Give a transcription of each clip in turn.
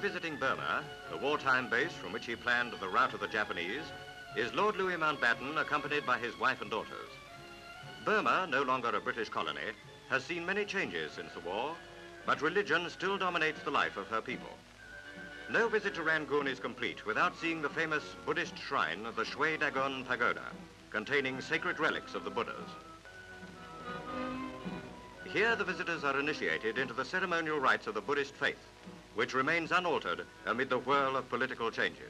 visiting Burma, the wartime base from which he planned the rout of the Japanese, is Lord Louis Mountbatten accompanied by his wife and daughters. Burma, no longer a British colony, has seen many changes since the war, but religion still dominates the life of her people. No visit to Rangoon is complete without seeing the famous Buddhist shrine of the Shwe Dagon Pagoda, containing sacred relics of the Buddhas. Here the visitors are initiated into the ceremonial rites of the Buddhist faith, which remains unaltered amid the whirl of political changes.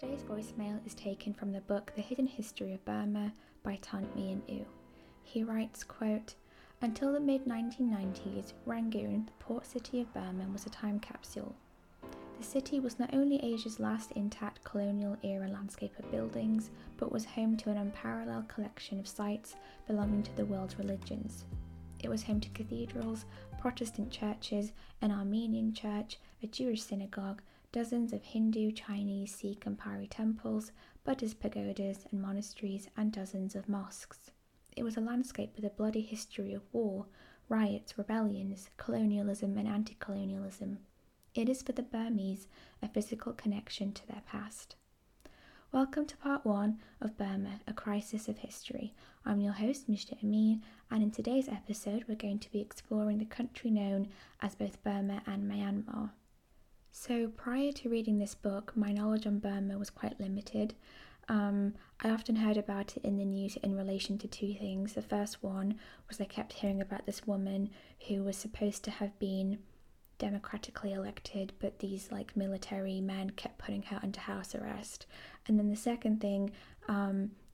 Today's voicemail is taken from the book The Hidden History of Burma by Thant Myint-U. He writes, quote, "Until the mid-1990s, Rangoon, the port city of Burma, was a time capsule. The city was not only Asia's last intact colonial-era landscape of buildings, but was home to an unparalleled collection of sites belonging to the world's religions. It was home to cathedrals, Protestant churches, an Armenian church, a Jewish synagogue, dozens of Hindu, Chinese, Sikh and Pari temples, Buddhist pagodas and monasteries, and dozens of mosques. It was a landscape with a bloody history of war, riots, rebellions, colonialism and anti-colonialism. It is for the Burmese a physical connection to their past." Welcome to part one of Burma, A Crisis of History. I'm your host, Mr. Amin, and in today's episode we're going to be exploring the country known as both Burma and Myanmar. So prior to reading this book, my knowledge on Burma was quite limited. I often heard about it in the news in relation to two things. The first one was I kept hearing about this woman who was supposed to have been democratically elected, but these military men kept putting her under house arrest. And then the second thing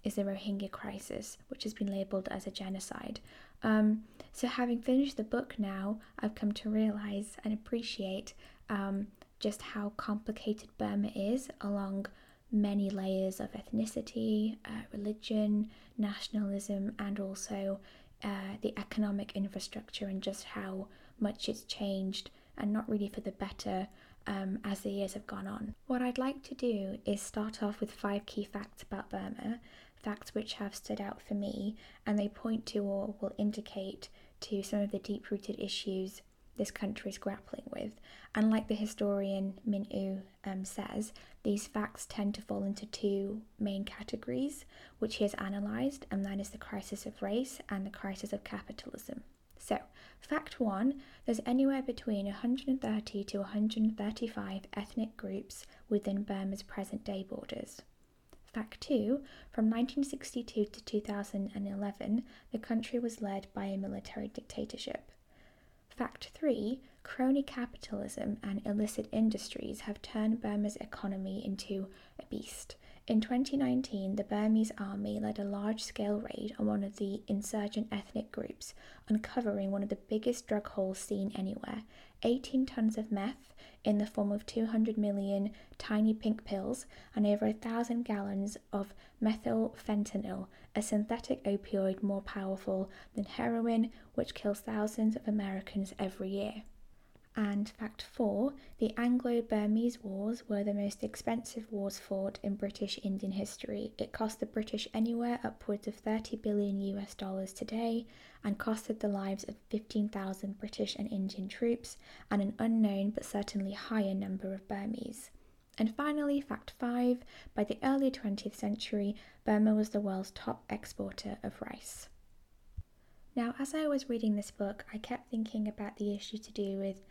is the Rohingya crisis, which has been labelled as a genocide. So having finished the book now, I've come to realise and appreciate just how complicated Burma is along many layers of ethnicity, religion, nationalism, and also the economic infrastructure, and just how much it's changed, and not really for the better as the years have gone on. What I'd like to do is start off with 5 key facts about Burma, facts which have stood out for me, and they point to or will indicate to some of the deep-rooted issues this country is grappling with. And like the historian Myint-U says, these facts tend to fall into two main categories, which he has analysed, and that is the crisis of race and the crisis of capitalism. So, fact 1, there's anywhere between 130 to 135 ethnic groups within Burma's present-day borders. Fact 2, from 1962 to 2011, the country was led by a military dictatorship. Fact 3, crony capitalism and illicit industries have turned Burma's economy into a beast. In 2019, the Burmese army led a large-scale raid on one of the insurgent ethnic groups, uncovering one of the biggest drug holes seen anywhere, 18 tons of meth in the form of 200 million tiny pink pills and over 1,000 gallons of methylfentanyl, a synthetic opioid more powerful than heroin, which kills thousands of Americans every year. And fact 4, the Anglo-Burmese Wars were the most expensive wars fought in British Indian history. It cost the British anywhere upwards of $30 billion today, and costed the lives of 15,000 British and Indian troops, and an unknown but certainly higher number of Burmese. And finally, fact 5, by the early 20th century, Burma was the world's top exporter of rice. Now, as I was reading this book, I kept thinking about the issue to do with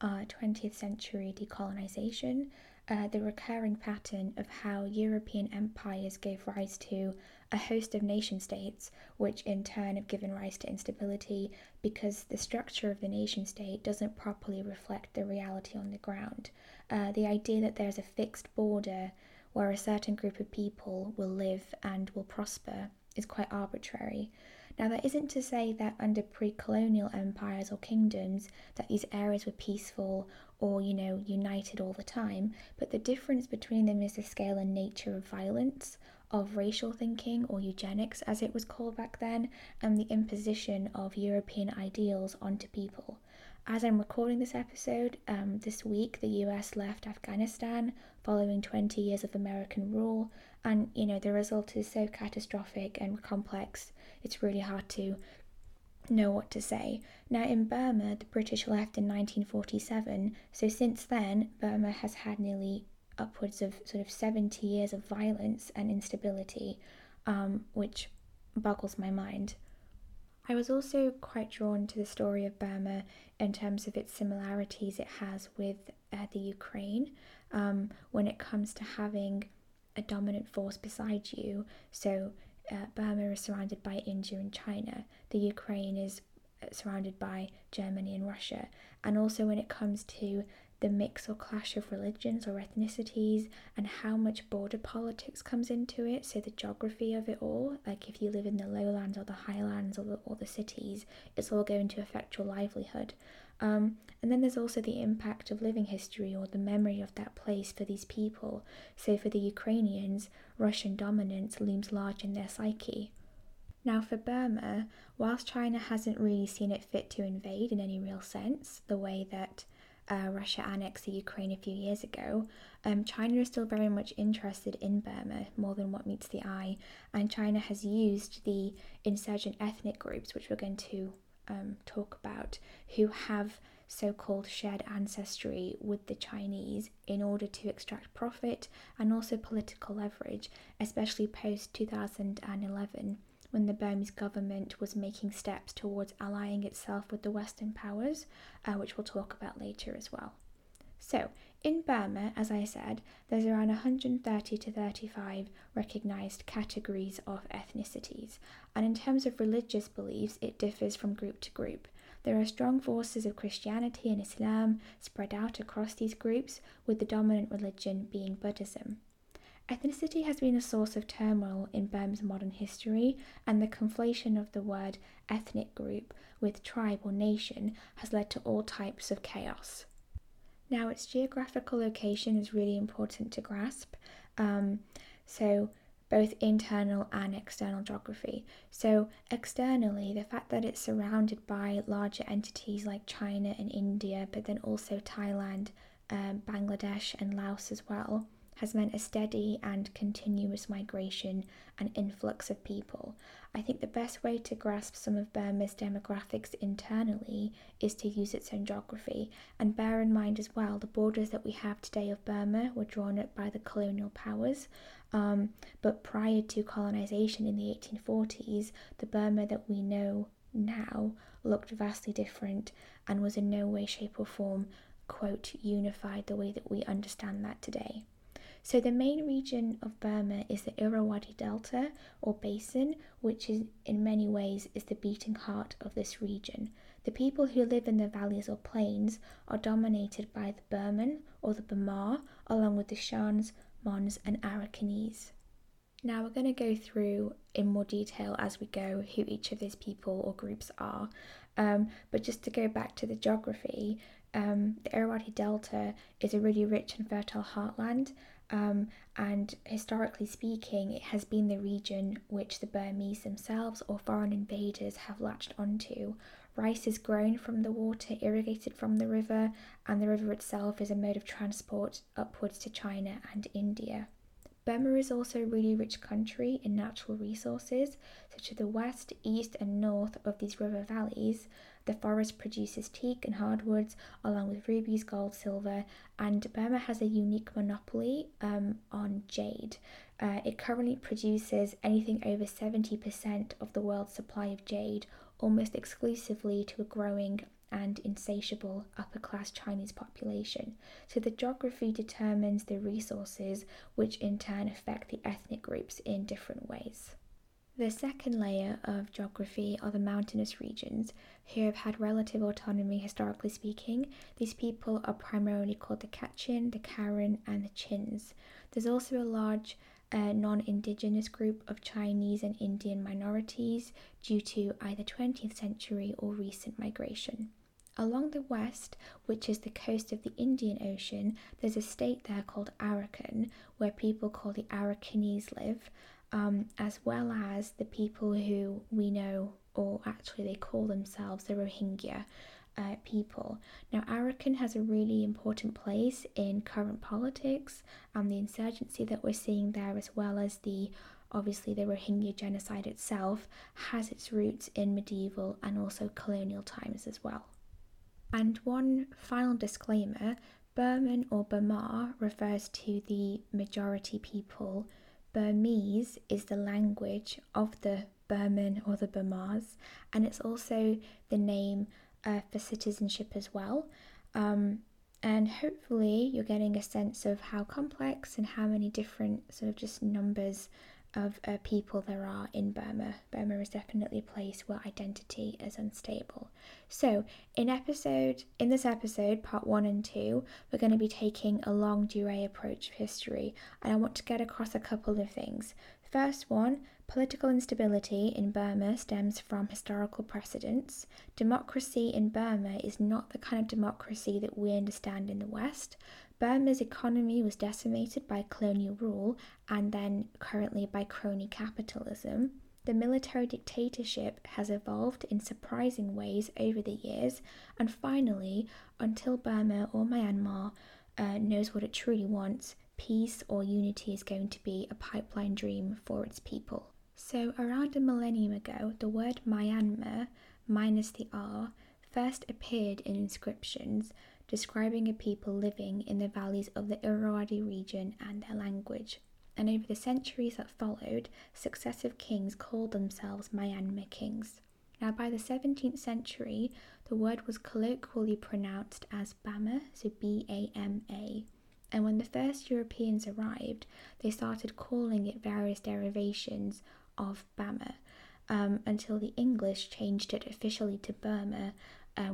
20th century decolonization, the recurring pattern of how European empires gave rise to a host of nation states, which in turn have given rise to instability because the structure of the nation state doesn't properly reflect the reality on the ground. The idea that there's a fixed border where a certain group of people will live and will prosper is quite arbitrary. Now, that isn't to say that under pre-colonial empires or kingdoms that these areas were peaceful or, united all the time, but the difference between them is the scale and nature of violence, of racial thinking, or eugenics as it was called back then, and the imposition of European ideals onto people. As I'm recording this episode, this week the US left Afghanistan following 20 years of American rule, and the result is so catastrophic and complex, it's really hard to know what to say. Now in Burma, the British left in 1947, so since then Burma has had nearly upwards of 70 years of violence and instability, which boggles my mind. I was also quite drawn to the story of Burma in terms of its similarities it has with the Ukraine, when it comes to having a dominant force beside you. So Burma is surrounded by India and China. The Ukraine is surrounded by Germany and Russia. And also when it comes to the mix or clash of religions or ethnicities, and how much border politics comes into it, so the geography of it all, like if you live in the lowlands or the highlands or the cities, it's all going to affect your livelihood. And then there's also the impact of living history or the memory of that place for these people. So for the Ukrainians, Russian dominance looms large in their psyche. Now for Burma, whilst China hasn't really seen it fit to invade in any real sense, the way that Russia annexed the Ukraine a few years ago, China is still very much interested in Burma, more than what meets the eye, and China has used the insurgent ethnic groups, which we're going to talk about, who have so-called shared ancestry with the Chinese, in order to extract profit and also political leverage, especially post-2011. When the Burmese government was making steps towards allying itself with the Western powers, which we'll talk about later as well. So, in Burma, as I said, there's around 130 to 35 recognised categories of ethnicities, and in terms of religious beliefs, it differs from group to group. There are strong forces of Christianity and Islam spread out across these groups, with the dominant religion being Buddhism. Ethnicity has been a source of turmoil in Burma's modern history, and the conflation of the word ethnic group with tribe or nation has led to all types of chaos. Now, its geographical location is really important to grasp, so both internal and external geography. So externally, the fact that it's surrounded by larger entities like China and India, but then also Thailand, Bangladesh and Laos as well, has meant a steady and continuous migration and influx of people. I think the best way to grasp some of Burma's demographics internally is to use its own geography, and bear in mind as well the borders that we have today of Burma were drawn up by the colonial powers, but prior to colonisation in the 1840s, the Burma that we know now looked vastly different and was in no way, shape or form, quote, unified the way that we understand that today. So the main region of Burma is the Irrawaddy Delta or basin, which is in many ways is the beating heart of this region. The people who live in the valleys or plains are dominated by the Burman or the Bamar, along with the Shans, Mons and Arakanese. Now we're going to go through in more detail as we go who each of these people or groups are, but just to go back to the geography, the Irrawaddy Delta is a really rich and fertile heartland. And historically speaking, it has been the region which the Burmese themselves or foreign invaders have latched onto. Rice is grown from the water irrigated from the river, and the river itself is a mode of transport upwards to China and India. Burma is also a really rich country in natural resources, so to the west, east and north of these river valleys, the forest produces teak and hardwoods, along with rubies, gold, silver, and Burma has a unique monopoly on jade. It currently produces anything over 70% of the world's supply of jade, almost exclusively to a growing and insatiable upper-class Chinese population. So the geography determines the resources, which in turn affect the ethnic groups in different ways. The second layer of geography are the mountainous regions, who have had relative autonomy historically speaking. These people are primarily called the Kachin, the Karen and the Chins. There's also a large non-indigenous group of Chinese and Indian minorities due to either 20th century or recent migration. Along the west, which is the coast of the Indian Ocean, there's a state there called Arakan, where people called the Arakanese live, as well as the people who we know, or actually they call themselves the Rohingya people. Now, Arakan has a really important place in current politics and the insurgency that we're seeing there, as well as the Rohingya genocide itself has its roots in medieval and also colonial times as well. And one final disclaimer, Burman or Burma refers to the majority people. Burmese is the language of the Burman or the Burmas, and it's also the name for citizenship as well. And hopefully you're getting a sense of how complex and how many different sort of just numbers of people there are in Burma. Burma is definitely a place where identity is unstable. So in this episode, part 1 and 2, we're going to be taking a long durée approach of history, and I want to get across a couple of things. First one, political instability in Burma stems from historical precedents. Democracy in Burma is not the kind of democracy that we understand in the West. Burma's economy was decimated by colonial rule and then currently by crony capitalism. The military dictatorship has evolved in surprising ways over the years. And finally, until Burma or Myanmar knows what it truly wants, peace or unity is going to be a pipeline dream for its people. So around a millennium ago, the word Myanmar, minus the R, first appeared in inscriptions describing a people living in the valleys of the Irrawaddy region and their language. And over the centuries that followed, successive kings called themselves Myanmar kings. Now, by the 17th century, the word was colloquially pronounced as Bama, so B-A-M-A. And when the first Europeans arrived, they started calling it various derivations of Bama, until the English changed it officially to Burma,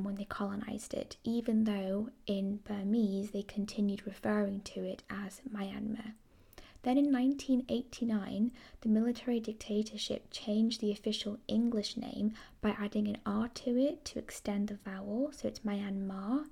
when they colonised it, even though in Burmese they continued referring to it as Myanmar. Then in 1989, the military dictatorship changed the official English name by adding an R to it to extend the vowel, so it's Myanmar.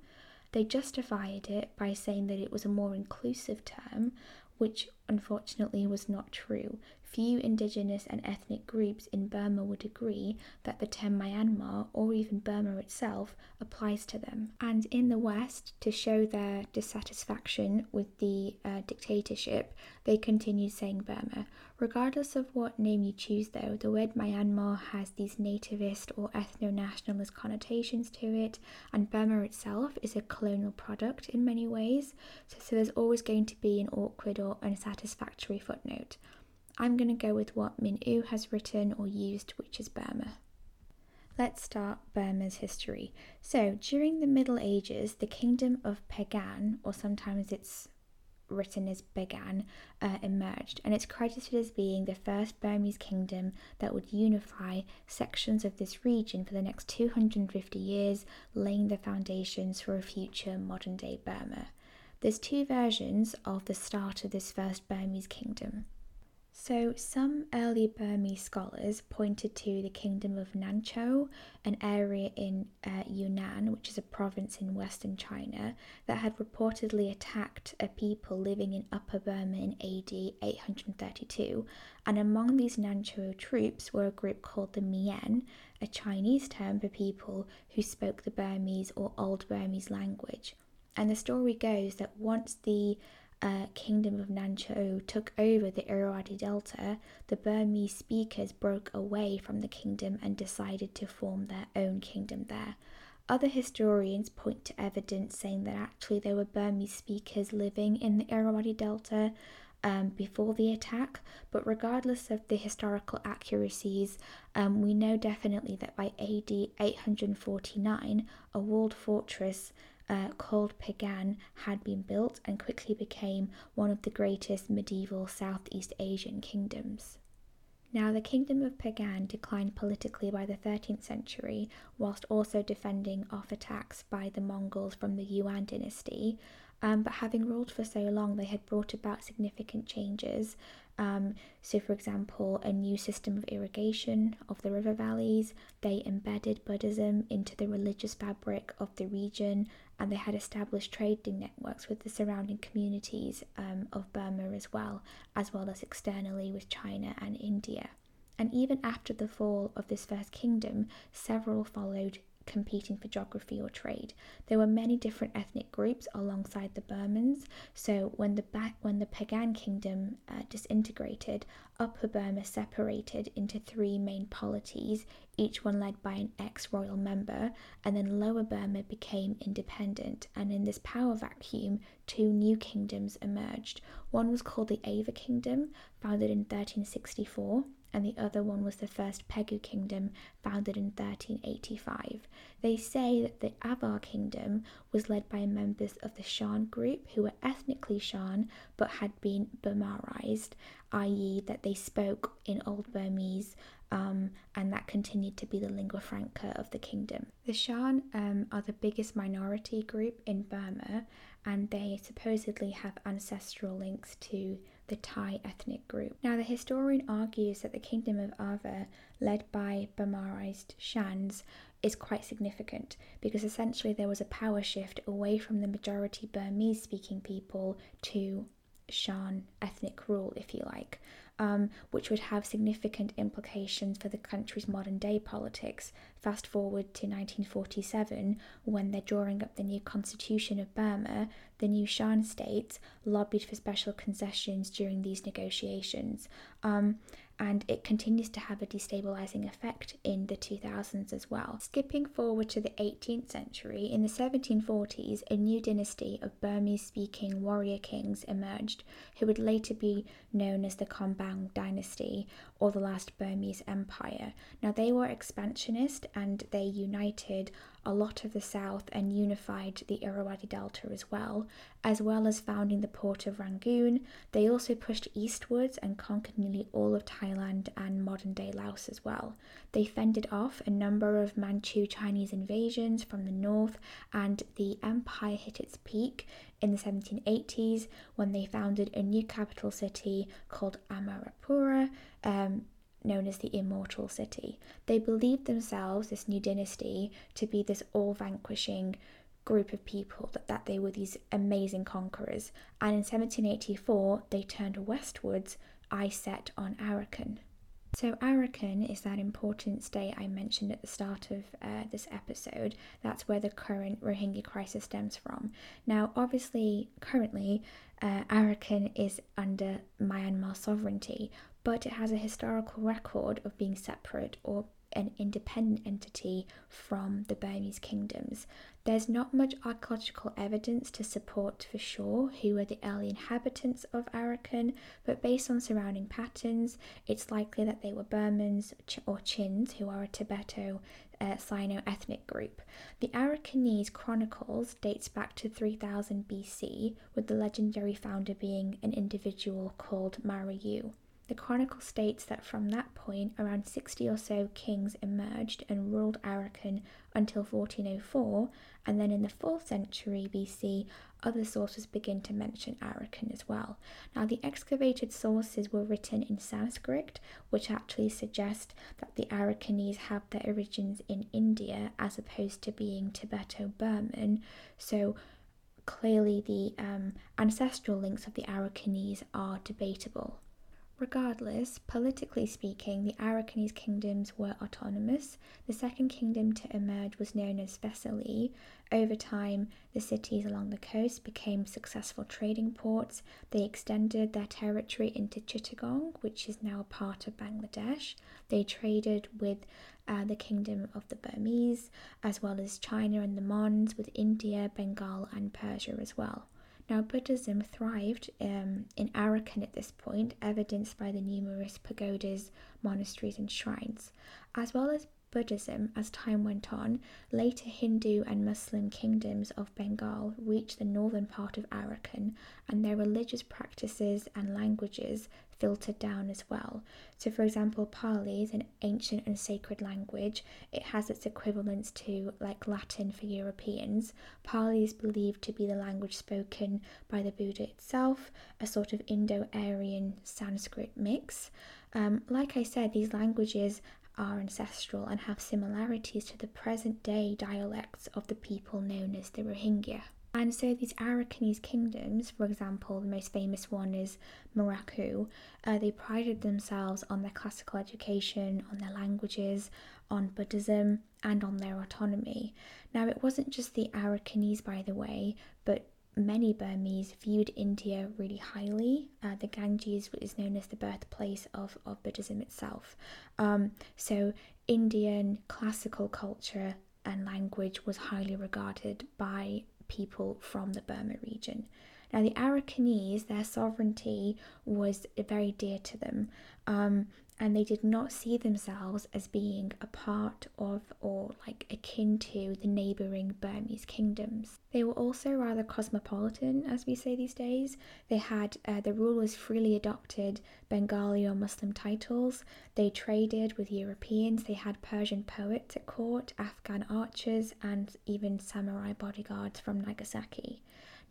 They justified it by saying that it was a more inclusive term, which unfortunately was not true. Few indigenous and ethnic groups in Burma would agree that the term Myanmar, or even Burma itself, applies to them. And in the West, to show their dissatisfaction with the dictatorship, they continued saying Burma. Regardless of what name you choose though, the word Myanmar has these nativist or ethno-nationalist connotations to it, and Burma itself is a colonial product in many ways, so there's always going to be an awkward or unsatisfactory footnote. I'm going to go with what Myint-U has written or used, which is Burma. Let's start Burma's history. So, during the Middle Ages, the kingdom of Bagan, or sometimes it's written as Bagan, emerged, and it's credited as being the first Burmese kingdom that would unify sections of this region for the next 250 years, laying the foundations for a future modern-day Burma. There's two versions of the start of this first Burmese kingdom. So some early Burmese scholars pointed to the kingdom of Nancho, an area in Yunnan, which is a province in western China, that had reportedly attacked a people living in Upper Burma in AD 832. And among these Nancho troops were a group called the Mien, a Chinese term for people who spoke the Burmese or Old Burmese language. And the story goes that once the kingdom of Nancho took over the Irrawaddy Delta, the Burmese speakers broke away from the kingdom and decided to form their own kingdom there. Other historians point to evidence saying that actually there were Burmese speakers living in the Irrawaddy Delta before the attack, but regardless of the historical accuracies, we know definitely that by AD 849, a walled fortress called Bagan had been built and quickly became one of the greatest medieval Southeast Asian kingdoms. Now, the kingdom of Bagan declined politically by the 13th century, whilst also defending off attacks by the Mongols from the Yuan dynasty, but having ruled for so long they had brought about significant changes So, for example, a new system of irrigation of the river valleys, they embedded Buddhism into the religious fabric of the region, and they had established trading networks with the surrounding communities of Burma as well as externally with China and India. And even after the fall of this first kingdom, several followed, competing for geography or trade. There were many different ethnic groups alongside the Burmans, so when the Bagan kingdom disintegrated, Upper Burma separated into three main polities, each one led by an ex-royal member, and then Lower Burma became independent, and in this power vacuum, two new kingdoms emerged. One was called the Ava Kingdom, founded in 1364, and the other one was the First Pegu Kingdom, founded in 1385. They say that the Avar Kingdom was led by members of the Shan group who were ethnically Shan but had been Burmarized, i.e. that they spoke in Old Burmese, and that continued to be the lingua franca of the kingdom. The Shan are the biggest minority group in Burma, and they supposedly have ancestral links to the Thai ethnic group. Now, the historian argues that the kingdom of Ava, led by Burmarized Shans, is quite significant because essentially there was a power shift away from the majority Burmese-speaking people to Shan ethnic rule, if you like, which would have significant implications for the country's modern-day politics. Fast forward to 1947, when they're drawing up the new constitution of Burma, the new Shan states lobbied for special concessions during these negotiations, and it continues to have a destabilising effect in the 2000s as well. Skipping forward to the 18th century, in the 1740s, a new dynasty of Burmese-speaking warrior kings emerged, who would later be known as the Konbaung dynasty, or the last Burmese empire. Now, they were expansionist, and they united a lot of the south and unified the Irrawaddy Delta as well as founding the port of Rangoon. They also pushed eastwards and conquered nearly all of Thailand and modern-day Laos as well. They fended off a number of Manchu Chinese invasions from the north, and the empire hit its peak in the 1780s when they founded a new capital city called Amarapura, known as the Immortal City. They believed themselves, this new dynasty, to be this all-vanquishing group of people, that they were these amazing conquerors. And in 1784, they turned westwards, eye set on Arakan. So Arakan is that important state I mentioned at the start of this episode. That's where the current Rohingya crisis stems from. Now, obviously, currently, Arakan is under Myanmar sovereignty, but it has a historical record of being separate or an independent entity from the Burmese kingdoms. There's not much archaeological evidence to support for sure who were the early inhabitants of Arakan, but based on surrounding patterns, it's likely that they were Burmans or Chins, who are a Tibeto-Sino-ethnic group. The Arakanese Chronicles dates back to 3000 BC, with the legendary founder being an individual called Maru Yu. The chronicle states that from that point, around 60 or so kings emerged and ruled Arakan until 1404, and then in the 4th century BC, other sources begin to mention Arakan as well. Now, the excavated sources were written in Sanskrit, which actually suggests that the Arakanese have their origins in India as opposed to being Tibeto-Burman, so clearly the ancestral links of the Arakanese are debatable. Regardless, politically speaking, the Arakanese kingdoms were autonomous. The second kingdom to emerge was known as Vesali. Over time, the cities along the coast became successful trading ports. They extended their territory into Chittagong, which is now a part of Bangladesh. They traded with the kingdom of the Burmese, as well as China and the Mons, with India, Bengal and Persia as well. Now, Buddhism thrived in Arakan at this point, evidenced by the numerous pagodas, monasteries and shrines. As well as Buddhism as time went on, later Hindu and Muslim kingdoms of Bengal reached the northern part of Arakan, and their religious practices and languages filtered down as well. So for example, Pali is an ancient and sacred language. It has its equivalents to like Latin for Europeans. Pali is believed to be the language spoken by the Buddha itself, a sort of Indo-Aryan Sanskrit mix. Like I said, these languages are ancestral and have similarities to the present-day dialects of the people known as the Rohingya. And so these Arakanese kingdoms, for example, the most famous one is Maraku, they prided themselves on their classical education, on their languages, on Buddhism, and on their autonomy. Now, it wasn't just the Arakanese, by the way, but many Burmese viewed India really highly. The Ganges is known as the birthplace of Buddhism itself. So Indian classical culture and language was highly regarded by people from the Burma region. Now the Arakanese, their sovereignty was very dear to them, and they did not see themselves as being a part of or like akin to the neighbouring Burmese kingdoms. They were also rather cosmopolitan, as we say these days. They had, the rulers freely adopted Bengali or Muslim titles. They traded with Europeans. They had Persian poets at court, Afghan archers, and even samurai bodyguards from Nagasaki.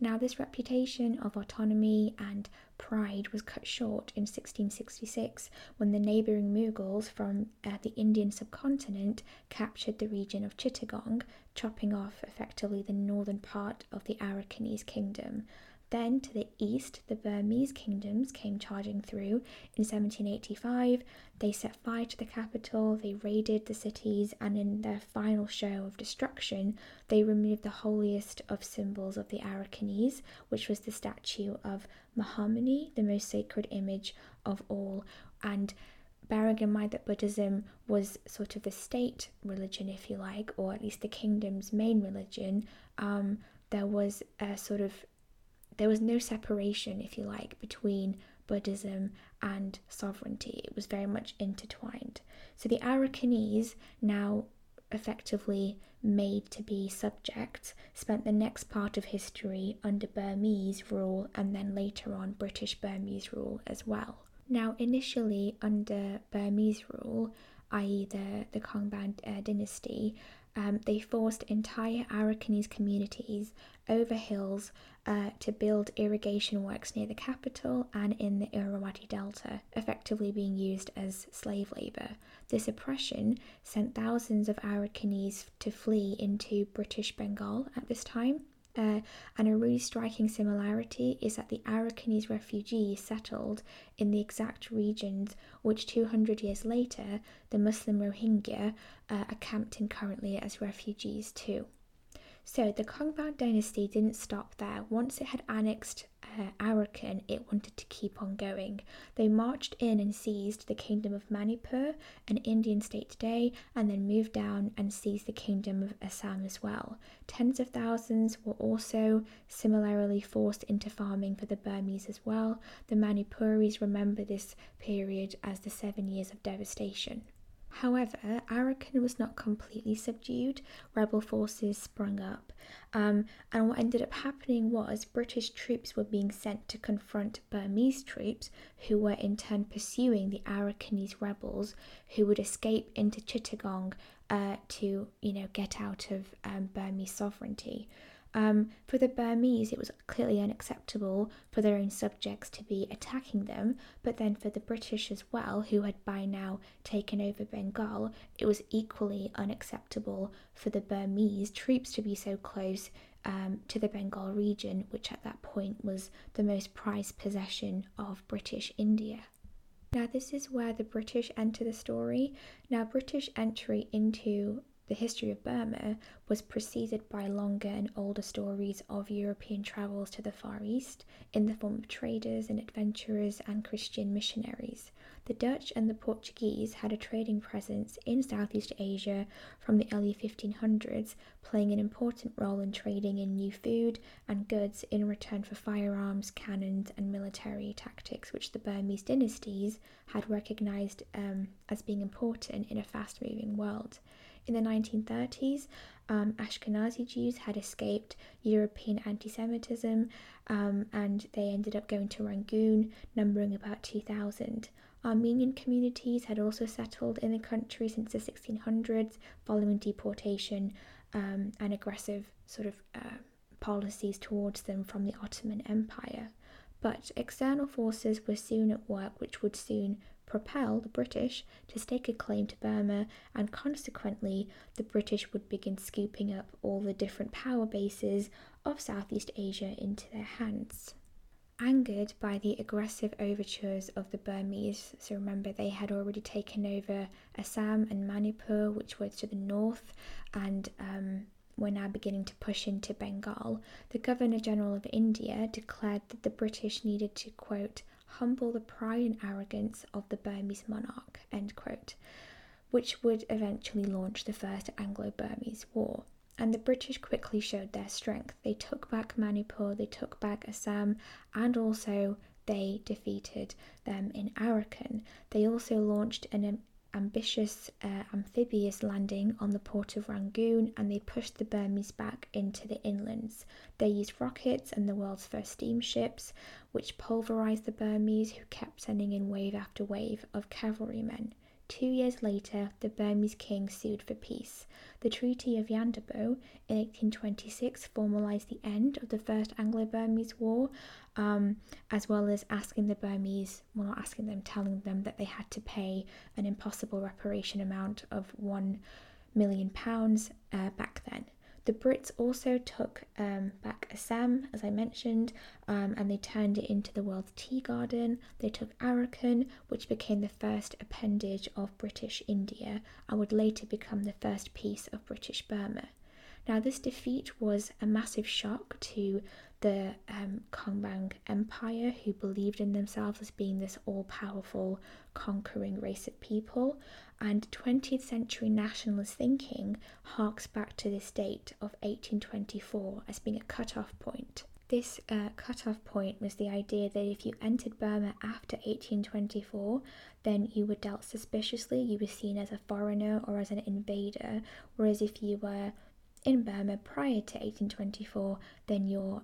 Now, this reputation of autonomy and pride was cut short in 1666 when the neighbouring Mughals from the Indian subcontinent captured the region of Chittagong, chopping off effectively the northern part of the Arakanese kingdom. Then, to the east, the Burmese kingdoms came charging through. In 1785, they set fire to the capital, they raided the cities, and in their final show of destruction, they removed the holiest of symbols of the Arakanese, which was the statue of Mahamuni, the most sacred image of all. And bearing in mind that Buddhism was sort of the state religion, if you like, or at least the kingdom's main religion, there was no separation, if you like, between Buddhism and sovereignty. It was very much intertwined. So the Arakanese, now effectively made to be subjects, spent the next part of history under Burmese rule and then later on British Burmese rule as well. Now, initially under Burmese rule, i.e. the Konbaung dynasty, they forced entire Arakanese communities over hills to build irrigation works near the capital and in the Irrawaddy Delta, effectively being used as slave labour. This oppression sent thousands of Arakanese to flee into British Bengal at this time. And a really striking similarity is that the Arakanese refugees settled in the exact regions which 200 years later the Muslim Rohingya are camped in currently as refugees too. So the Konbaung dynasty didn't stop there. Once it had annexed Arakan, it wanted to keep on going. They marched in and seized the kingdom of Manipur, an Indian state today, and then moved down and seized the kingdom of Assam as well. Tens of thousands were also similarly forced into farming for the Burmese as well. The Manipuris remember this period as the 7 years of devastation. However, Arakan was not completely subdued. Rebel forces sprung up. And what ended up happening was British troops were being sent to confront Burmese troops, who were in turn pursuing the Arakanese rebels who would escape into Chittagong to, get out of Burmese sovereignty. For the Burmese, it was clearly unacceptable for their own subjects to be attacking them, but then for the British as well, who had by now taken over Bengal, it was equally unacceptable for the Burmese troops to be so close to the Bengal region, which at that point was the most prized possession of British India. Now, this is where the British enter the story. Now, British entry into the history of Burma was preceded by longer and older stories of European travels to the Far East in the form of traders and adventurers and Christian missionaries. The Dutch and the Portuguese had a trading presence in Southeast Asia from the early 1500s, playing an important role in trading in new food and goods in return for firearms, cannons, and military tactics, which the Burmese dynasties had recognised as being important in a fast-moving world. In the 1930s, Ashkenazi Jews had escaped European anti-Semitism, and they ended up going to Rangoon, numbering about 2,000. Armenian communities had also settled in the country since the 1600s, following deportation and aggressive policies towards them from the Ottoman Empire. But external forces were soon at work, which would soon propel the British to stake a claim to Burma, and consequently the British would begin scooping up all the different power bases of Southeast Asia into their hands. Angered by the aggressive overtures of the Burmese, so remember they had already taken over Assam and Manipur, which were to the north, and were now beginning to push into Bengal, the Governor-General of India declared that the British needed to, quote, humble the pride and arrogance of the Burmese monarch, end quote, which would eventually launch the First Anglo-Burmese War. And the British quickly showed their strength. They took back Manipur, they took back Assam, and also they defeated them in Arakan. They also launched an ambitious amphibious landing on the port of Rangoon, and they pushed the Burmese back into the inlands. They used rockets and the world's first steamships, which pulverised the Burmese, who kept sending in wave after wave of cavalrymen. 2 years later, the Burmese king sued for peace. The Treaty of Yandabo in 1826 formalised the end of the First Anglo-Burmese War, as well as asking the Burmese, well not asking them, telling them that they had to pay an impossible reparation amount of £1 million back then. The Brits also took back Assam, as I mentioned, and they turned it into the world's tea garden. They took Arakan, which became the first appendage of British India and would later become the first piece of British Burma. Now, this defeat was a massive shock to the Konbaung Empire, who believed in themselves as being this all-powerful, conquering race of people. And 20th century nationalist thinking harks back to this date of 1824 as being a cut-off point. This cut-off point was the idea that if you entered Burma after 1824, then you were dealt suspiciously, you were seen as a foreigner or as an invader, whereas if you were in Burma prior to 1824, then you're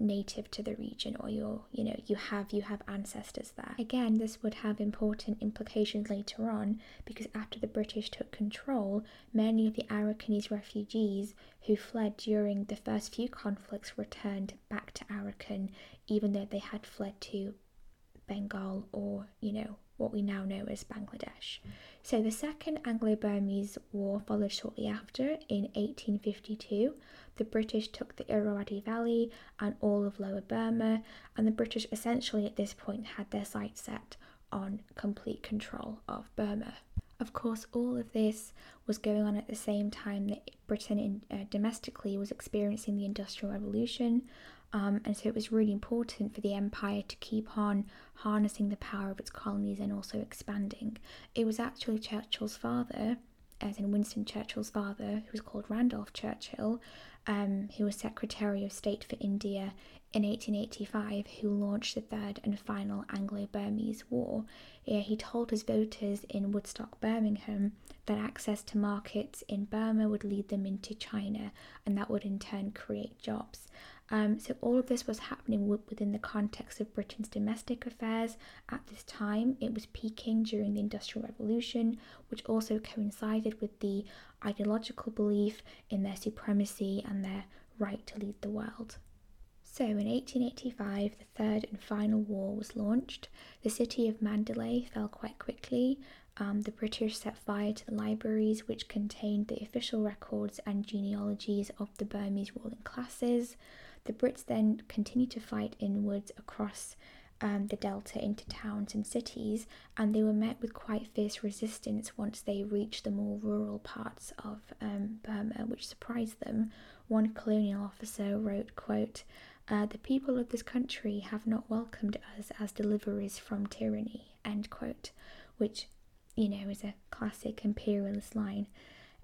native to the region, or you have ancestors there. Again, this would have important implications later on, because after the British took control, many of the Arakanese refugees who fled during the first few conflicts returned back to Arakan, even though they had fled to Bengal or, what we now know as Bangladesh. So the Second Anglo-Burmese War followed shortly after. In 1852, the British took the Irrawaddy Valley and all of Lower Burma, and the British essentially at this point had their sights set on complete control of Burma. Of course, all of this was going on at the same time that Britain domestically was experiencing the Industrial Revolution, and so it was really important for the empire to keep on harnessing the power of its colonies and also expanding. It was actually Churchill's father, as in Winston Churchill's father, who was called Randolph Churchill, who was Secretary of State for India in 1885, who launched the third and final Anglo-Burmese War. He told his voters in Woodstock, Birmingham, that access to markets in Burma would lead them into China, and that would in turn create jobs. So all of this was happening within the context of Britain's domestic affairs at this time. It was peaking during the Industrial Revolution, which also coincided with the ideological belief in their supremacy and their right to lead the world. So in 1885, the third and final war was launched. The city of Mandalay fell quite quickly. The British set fire to the libraries, which contained the official records and genealogies of the Burmese ruling classes. The Brits then continued to fight inwards across the delta into towns and cities, and they were met with quite fierce resistance once they reached the more rural parts of Burma, which surprised them. One colonial officer wrote, quote, "The people of this country have not welcomed us as deliverers from tyranny," end quote, which, you know, is a classic imperialist line.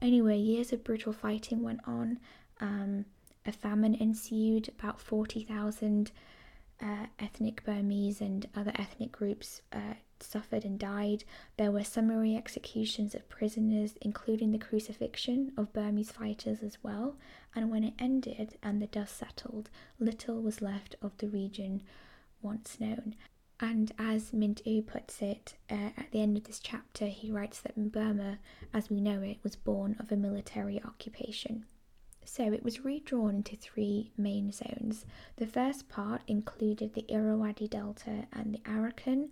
Anyway, years of brutal fighting went on. A famine ensued. About 40,000 ethnic Burmese and other ethnic groups suffered and died. There were summary executions of prisoners, including the crucifixion of Burmese fighters as well, and when it ended and the dust settled, little was left of the region once known. And as Myint-U puts it, at the end of this chapter, he writes that Burma, as we know it, was born of a military occupation. So it was redrawn into three main zones. The first part included the Irrawaddy Delta and the Arakan.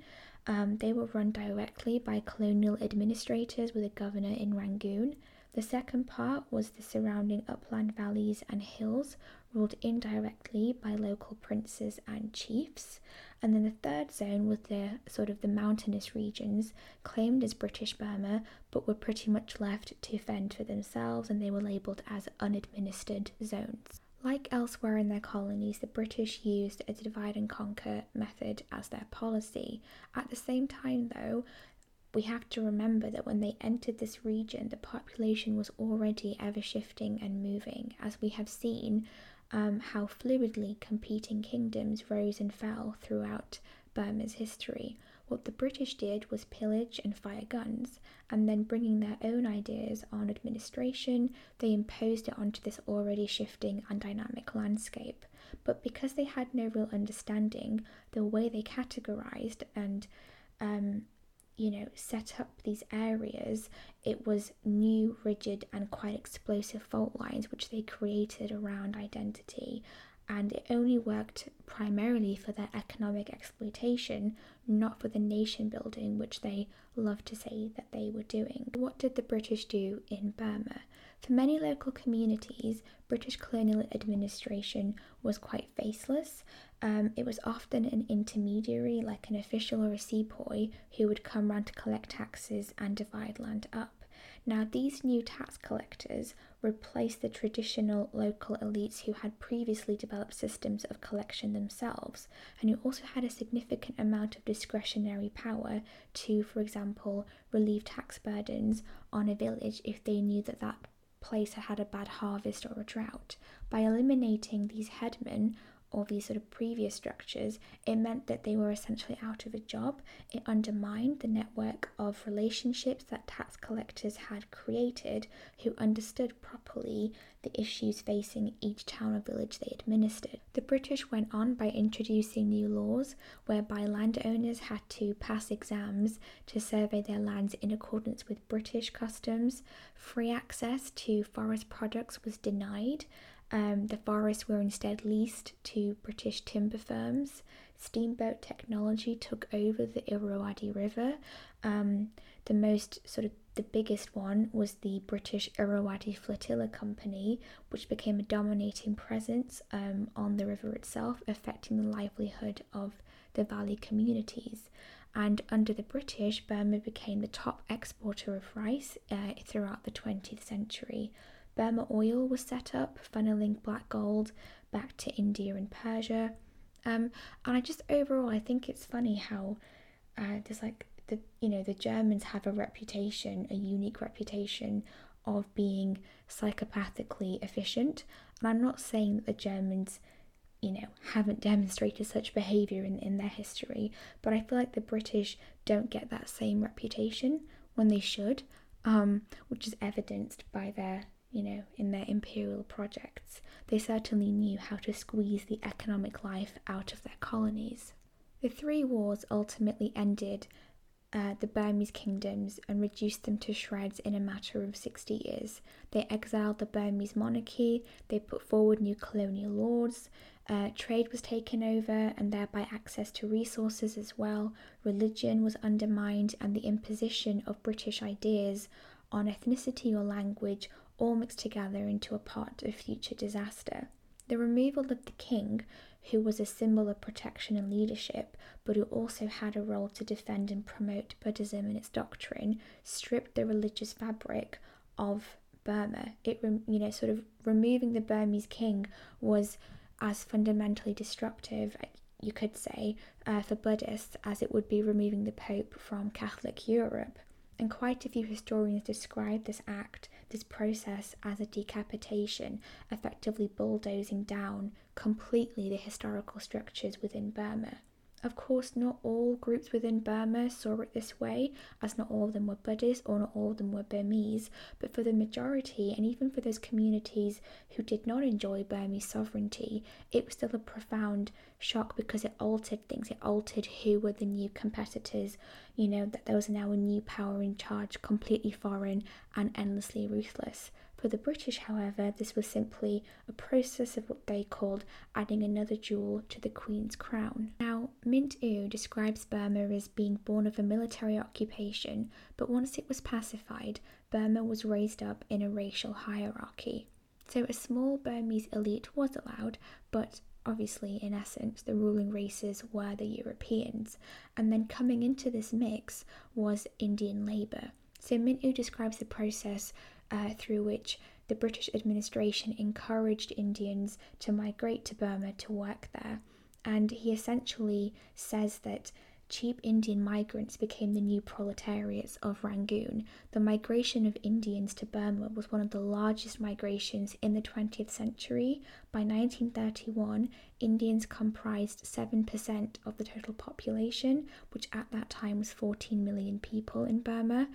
They were run directly by colonial administrators with a governor in Rangoon. The second part was the surrounding upland valleys and hills, ruled indirectly by local princes and chiefs. And then the third zone was the sort of the mountainous regions, claimed as British Burma, but were pretty much left to fend for themselves, and they were labelled as unadministered zones. Like elsewhere in their colonies, the British used a divide and conquer method as their policy. At the same time, though, we have to remember that when they entered this region, the population was already ever shifting and moving, as we have seen how fluidly competing kingdoms rose and fell throughout Burma's history. What the British did was pillage and fire guns, and then bringing their own ideas on administration, they imposed it onto this already shifting and dynamic landscape. But because they had no real understanding, the way they categorised and set up these areas, it was new, rigid and quite explosive fault lines which they created around identity, and it only worked primarily for their economic exploitation, not for the nation building which they loved to say that they were doing. What did the British do in Burma? For many local communities, British colonial administration was quite faceless. It was often an intermediary, like an official or a sepoy, who would come round to collect taxes and divide land up. Now, these new tax collectors replaced the traditional local elites who had previously developed systems of collection themselves, and who also had a significant amount of discretionary power to, for example, relieve tax burdens on a village if they knew that that place had had a bad harvest or a drought. By eliminating these headmen, or these sort of previous structures, it meant that they were essentially out of a job. It undermined the network of relationships that tax collectors had created, who understood properly the issues facing each town or village they administered. The British went on by introducing new laws whereby landowners had to pass exams to survey their lands in accordance with British customs. Free access to forest products was denied. The forests were instead leased to British timber firms. Steamboat technology took over the Irrawaddy River. The biggest one was the British Irrawaddy Flotilla Company, which became a dominating presence on the river itself, affecting the livelihood of the valley communities. And under the British, Burma became the top exporter of rice throughout the 20th century. Burma oil was set up, funnelling black gold back to India and Persia. I think it's funny how there's like the Germans have a unique reputation of being psychopathically efficient. And I'm not saying that the Germans, haven't demonstrated such behaviour in their history, but I feel like the British don't get that same reputation when they should, which is evidenced by their in their imperial projects. They certainly knew how to squeeze the economic life out of their colonies. The three wars ultimately ended the Burmese kingdoms and reduced them to shreds in a matter of 60 years. They exiled the Burmese monarchy, they put forward new colonial laws, trade was taken over and thereby access to resources as well, religion was undermined, and the imposition of British ideas on ethnicity or language all mixed together into a pot of future disaster. The removal of the king, who was a symbol of protection and leadership, but who also had a role to defend and promote Buddhism and its doctrine, stripped the religious fabric of Burma. Removing the Burmese king was as fundamentally destructive, you could say, for Buddhists as it would be removing the Pope from Catholic Europe. And quite a few historians describe this act, this process, as a decapitation, effectively bulldozing down completely the historical structures within Burma. Of course, not all groups within Burma saw it this way, as not all of them were Buddhists or not all of them were Burmese, but for the majority, and even for those communities who did not enjoy Burmese sovereignty, it was still a profound shock because it altered things. It altered who were the new competitors, that there was now a new power in charge, completely foreign and endlessly ruthless. For the British, however, this was simply a process of what they called adding another jewel to the Queen's crown. Now, Myint-U describes Burma as being born of a military occupation, but once it was pacified, Burma was raised up in a racial hierarchy. So a small Burmese elite was allowed, but obviously, in essence, the ruling races were the Europeans. And then coming into this mix was Indian labour. So Myint-U describes the process through which the British administration encouraged Indians to migrate to Burma to work there. And he essentially says that cheap Indian migrants became the new proletariats of Rangoon. The migration of Indians to Burma was one of the largest migrations in the 20th century. By 1931, Indians comprised 7% of the total population, which at that time was 14 million people in Burma.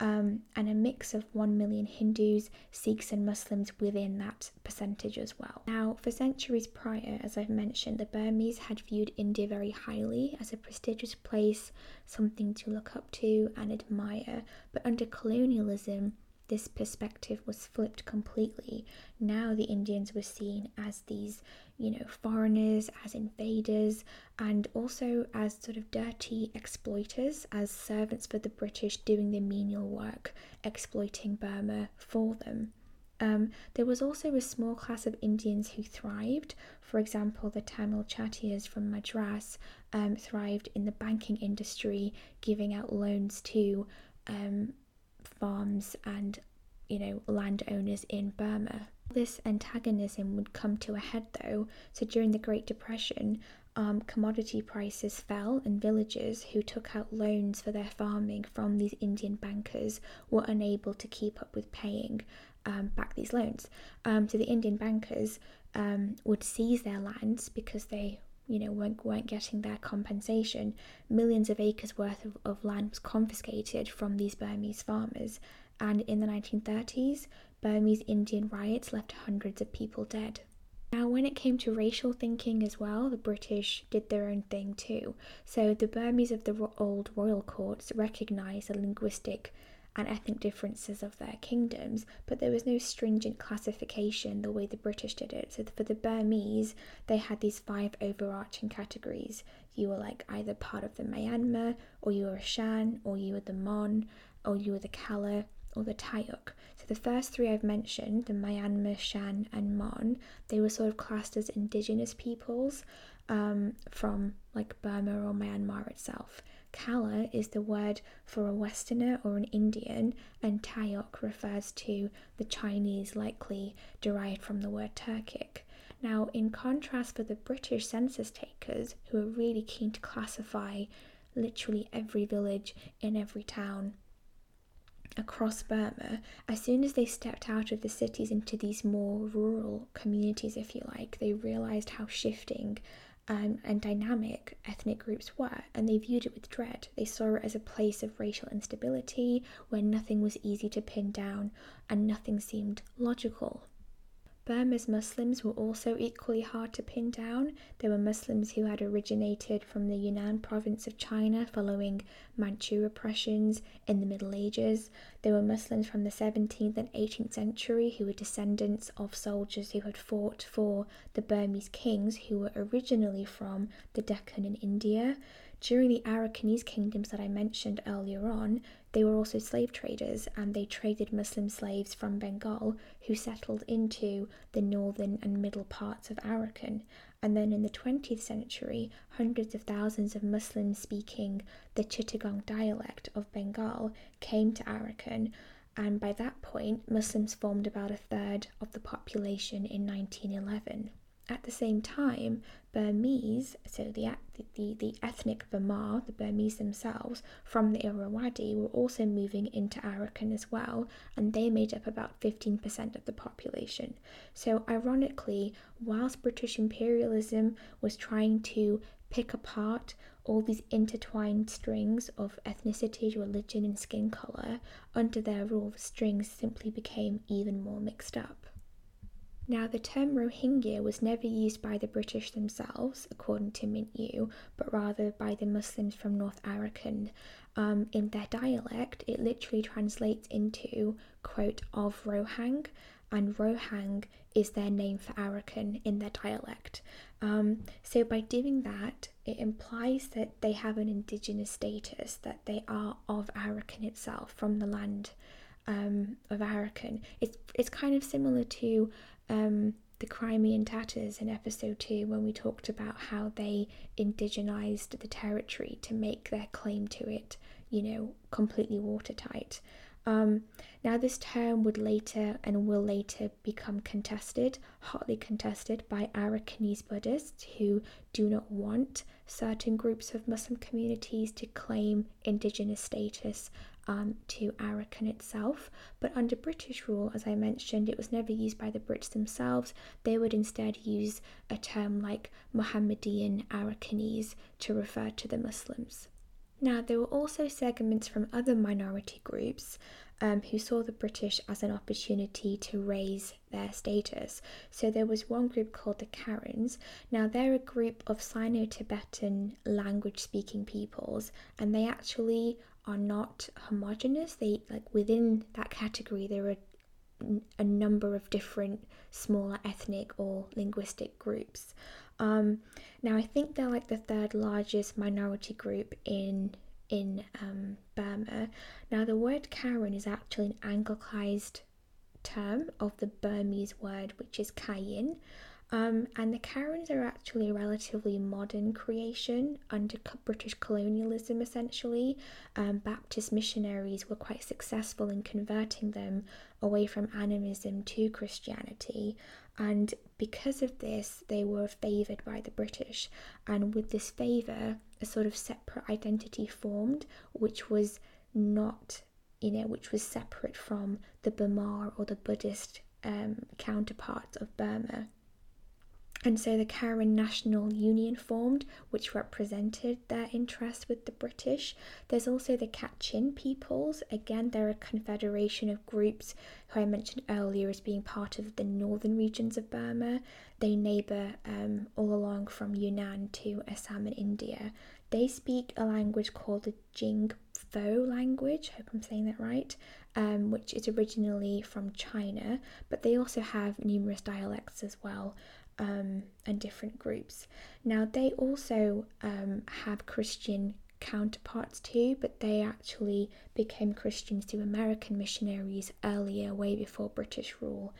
And a mix of 1 million Hindus, Sikhs and Muslims within that percentage as well. Now, for centuries prior, as I've mentioned, the Burmese had viewed India very highly as a prestigious place, something to look up to and admire. But under colonialism, this perspective was flipped completely. Now the Indians were seen as these, foreigners, as invaders, and also as sort of dirty exploiters, as servants for the British doing the menial work, exploiting Burma for them. There was also a small class of Indians who thrived. For example, the Tamil Chatias from Madras thrived in the banking industry, giving out loans to farms and landowners in Burma. This antagonism would come to a head though, so during the Great Depression, commodity prices fell and villagers who took out loans for their farming from these Indian bankers were unable to keep up with paying back these loans. So the Indian bankers would seize their lands because they weren't getting their compensation. Millions of acres worth of land was confiscated from these Burmese farmers. And in the 1930s, Burmese Indian riots left hundreds of people dead. Now, when it came to racial thinking as well, the British did their own thing too. So the Burmese of the old royal courts recognised the linguistic and ethnic differences of their kingdoms, but there was no stringent classification the way the British did it. So for the Burmese, they had these 5 overarching categories. You were either part of the Myanmar, or you were a Shan, or you were the Mon, or you were the Kala, or the Tayuk. So the first 3 I've mentioned, the Myanmar, Shan and Mon, they were sort of classed as indigenous peoples from Burma or Myanmar itself. Kala is the word for a Westerner or an Indian, and Tayok refers to the Chinese, likely derived from the word Turkic. Now, in contrast, for the British census takers, who were really keen to classify literally every village in every town across Burma, as soon as they stepped out of the cities into these more rural communities, if you like, they realised how shifting and dynamic ethnic groups were, and they viewed it with dread. They saw it as a place of racial instability where nothing was easy to pin down and nothing seemed logical. Burma's Muslims were also equally hard to pin down. There were Muslims who had originated from the Yunnan province of China following Manchu oppressions in the Middle Ages. There were Muslims from the 17th and 18th century who were descendants of soldiers who had fought for the Burmese kings who were originally from the Deccan in India. During the Arakanese kingdoms that I mentioned earlier on, they were also slave traders, and they traded Muslim slaves from Bengal who settled into the northern and middle parts of Arakan. And then in the 20th century, hundreds of thousands of Muslims speaking the Chittagong dialect of Bengal came to Arakan, and by that point, Muslims formed about a third of the population in 1911. At the same time, Burmese, so the ethnic Burma, the Burmese themselves, from the Irrawaddy were also moving into Arakan as well, and they made up about 15% of the population. So ironically, whilst British imperialism was trying to pick apart all these intertwined strings of ethnicity, religion, and skin colour, under their rule the strings simply became even more mixed up. Now, the term Rohingya was never used by the British themselves, according to Myint-U, but rather by the Muslims from North Arakan. In their dialect, it literally translates into, quote, of Rohang, and Rohang is their name for Arakan in their dialect. So by doing that, it implies that they have an indigenous status, that they are of Arakan itself, from the land of Arakan. It's kind of similar to the Crimean Tatars in episode 2 when we talked about how they indigenized the territory to make their claim to it, you know, completely watertight. Now this term would later and will later become contested, hotly contested by Arakanese Buddhists who do not want certain groups of Muslim communities to claim indigenous status to Arakan itself. But under British rule, as I mentioned, it was never used by the Brits themselves. They would instead use a term like Mohammedan Arakanese to refer to the Muslims. Now, there were also segments from other minority groups who saw the British as an opportunity to raise their status. So there was one group called the Karens. Now, they're a group of Sino-Tibetan language-speaking peoples, and they actually are not homogenous. They, like, within that category, there are a number of different smaller ethnic or linguistic groups. Now I think they're like the third largest minority group in Burma. Now the word Karen is actually an anglicised term of the Burmese word, which is Kayin. And the Karens are actually a relatively modern creation under British colonialism, essentially. Baptist missionaries were quite successful in converting them away from animism to Christianity. And because of this, they were favoured by the British. And with this favour, a sort of separate identity formed, which was not, you know, which was separate from the Burma or the Buddhist counterparts of Burma. And so the Karen National Union formed, which represented their interest with the British. There's also the Kachin peoples. Again, they're a confederation of groups who I mentioned earlier as being part of the northern regions of Burma. They neighbour all along from Yunnan to Assam and India. They speak a language called the Jingpho language, I hope I'm saying that right, which is originally from China, but they also have numerous dialects as well. And different groups. Now they also have Christian counterparts too, but they actually became Christians through American missionaries earlier, way before British rule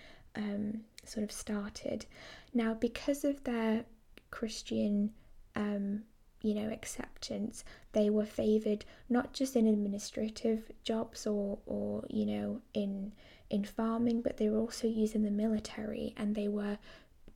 sort of started. Now because of their Christian acceptance, they were favoured not just in administrative jobs or you know in farming, but they were also used in the military, and they were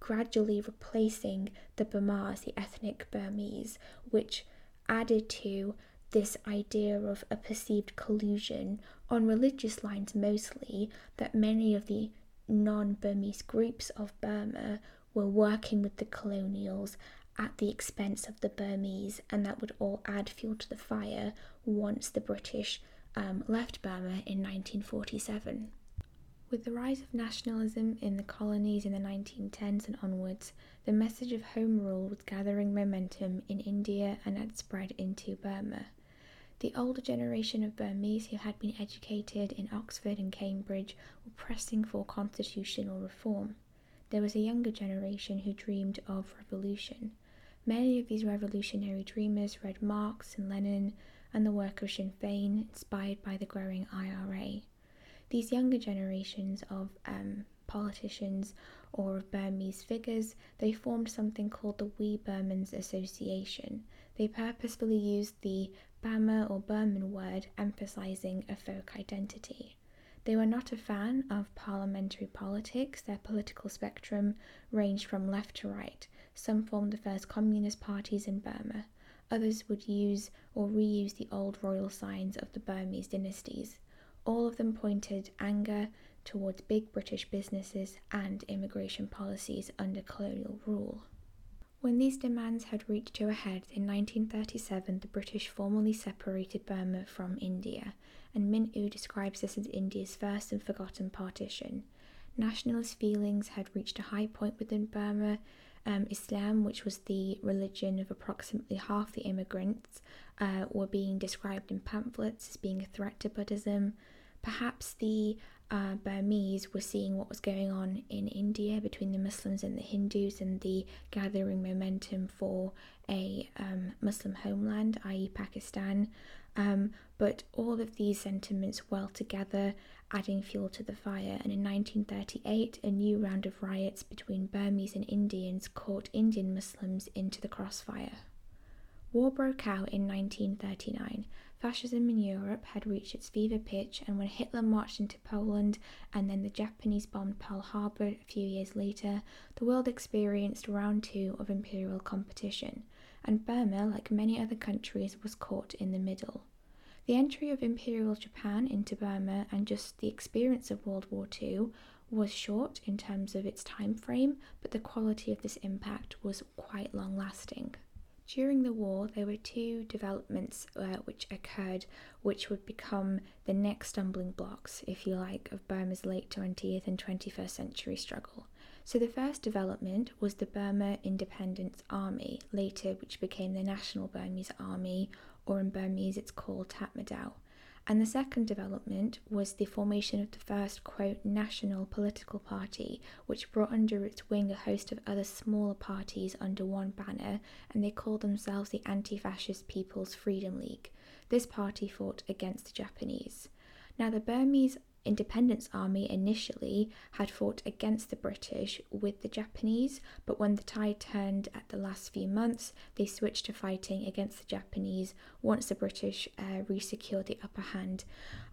gradually replacing the Burmas, the ethnic Burmese, which added to this idea of a perceived collusion on religious lines mostly, that many of the non-Burmese groups of Burma were working with the colonials at the expense of the Burmese, and that would all add fuel to the fire once the British left Burma in 1947. With the rise of nationalism in the colonies in the 1910s and onwards, the message of home rule was gathering momentum in India and had spread into Burma. The older generation of Burmese who had been educated in Oxford and Cambridge were pressing for constitutional reform. There was a younger generation who dreamed of revolution. Many of these revolutionary dreamers read Marx and Lenin and the work of Sinn Féin, inspired by the growing IRA. These younger generations of politicians or of Burmese figures, they formed something called the We Burmans Association. They purposefully used the Bama or Burman word, emphasising a folk identity. They were not a fan of parliamentary politics. Their political spectrum ranged from left to right. Some formed the first communist parties in Burma. Others would use or reuse the old royal signs of the Burmese dynasties. All of them pointed anger towards big British businesses and immigration policies under colonial rule. When these demands had reached to a head in 1937, the British formally separated Burma from India, and Myint-U describes this as India's first and forgotten partition. Nationalist feelings had reached a high point within Burma. Islam, which was the religion of approximately half the immigrants, were being described in pamphlets as being a threat to Buddhism. Perhaps the Burmese were seeing what was going on in India between the Muslims and the Hindus, and the gathering momentum for a Muslim homeland, i.e. Pakistan. But all of these sentiments welled together, adding fuel to the fire, and in 1938 a new round of riots between Burmese and Indians caught Indian Muslims into the crossfire. War broke out in 1939. Fascism in Europe had reached its fever pitch, and when Hitler marched into Poland and then the Japanese bombed Pearl Harbor a few years later, the world experienced round two of imperial competition, and Burma, like many other countries, was caught in the middle. The entry of Imperial Japan into Burma and just the experience of World War II was short in terms of its time frame, but the quality of this impact was quite long-lasting. During the war, there were two developments which occurred, which would become the next stumbling blocks, if you like, of Burma's late 20th and 21st century struggle. So the first development was the Burma Independence Army, later which became the National Burmese Army, or in Burmese it's called Tatmadaw. And the second development was the formation of the first, quote, national political party, which brought under its wing a host of other smaller parties under one banner, and they called themselves the Anti-Fascist People's Freedom League. This party fought against the Japanese. Now, the Burmese Independence Army initially had fought against the British with the Japanese, but when the tide turned at the last few months, they switched to fighting against the Japanese once the British resecured the upper hand.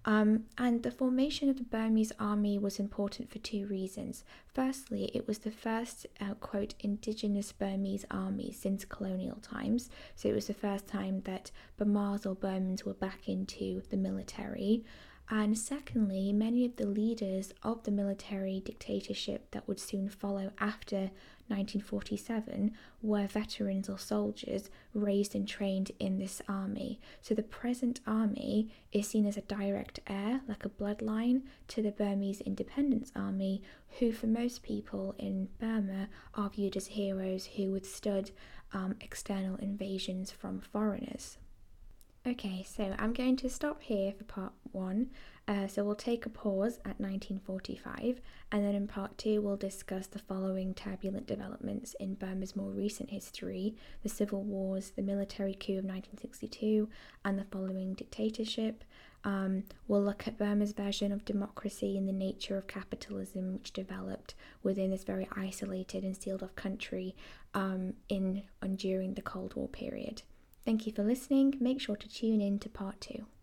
And the formation of the Burmese Army was important for two reasons. Firstly, it was the first, quote, indigenous Burmese army since colonial times. So it was the first time that Burmans or Burmans were back into the military. And secondly, many of the leaders of the military dictatorship that would soon follow after 1947 were veterans or soldiers raised and trained in this army. So the present army is seen as a direct heir, like a bloodline, to the Burmese Independence Army, who for most people in Burma are viewed as heroes who withstood external invasions from foreigners. Okay, so I'm going to stop here for part one, so we'll take a pause at 1945, and then in part two we'll discuss the following turbulent developments in Burma's more recent history: the civil wars, the military coup of 1962, and the following dictatorship. We'll look at Burma's version of democracy and the nature of capitalism, which developed within this very isolated and sealed-off country during the Cold War period. Thank you for listening. Make sure to tune in to part two.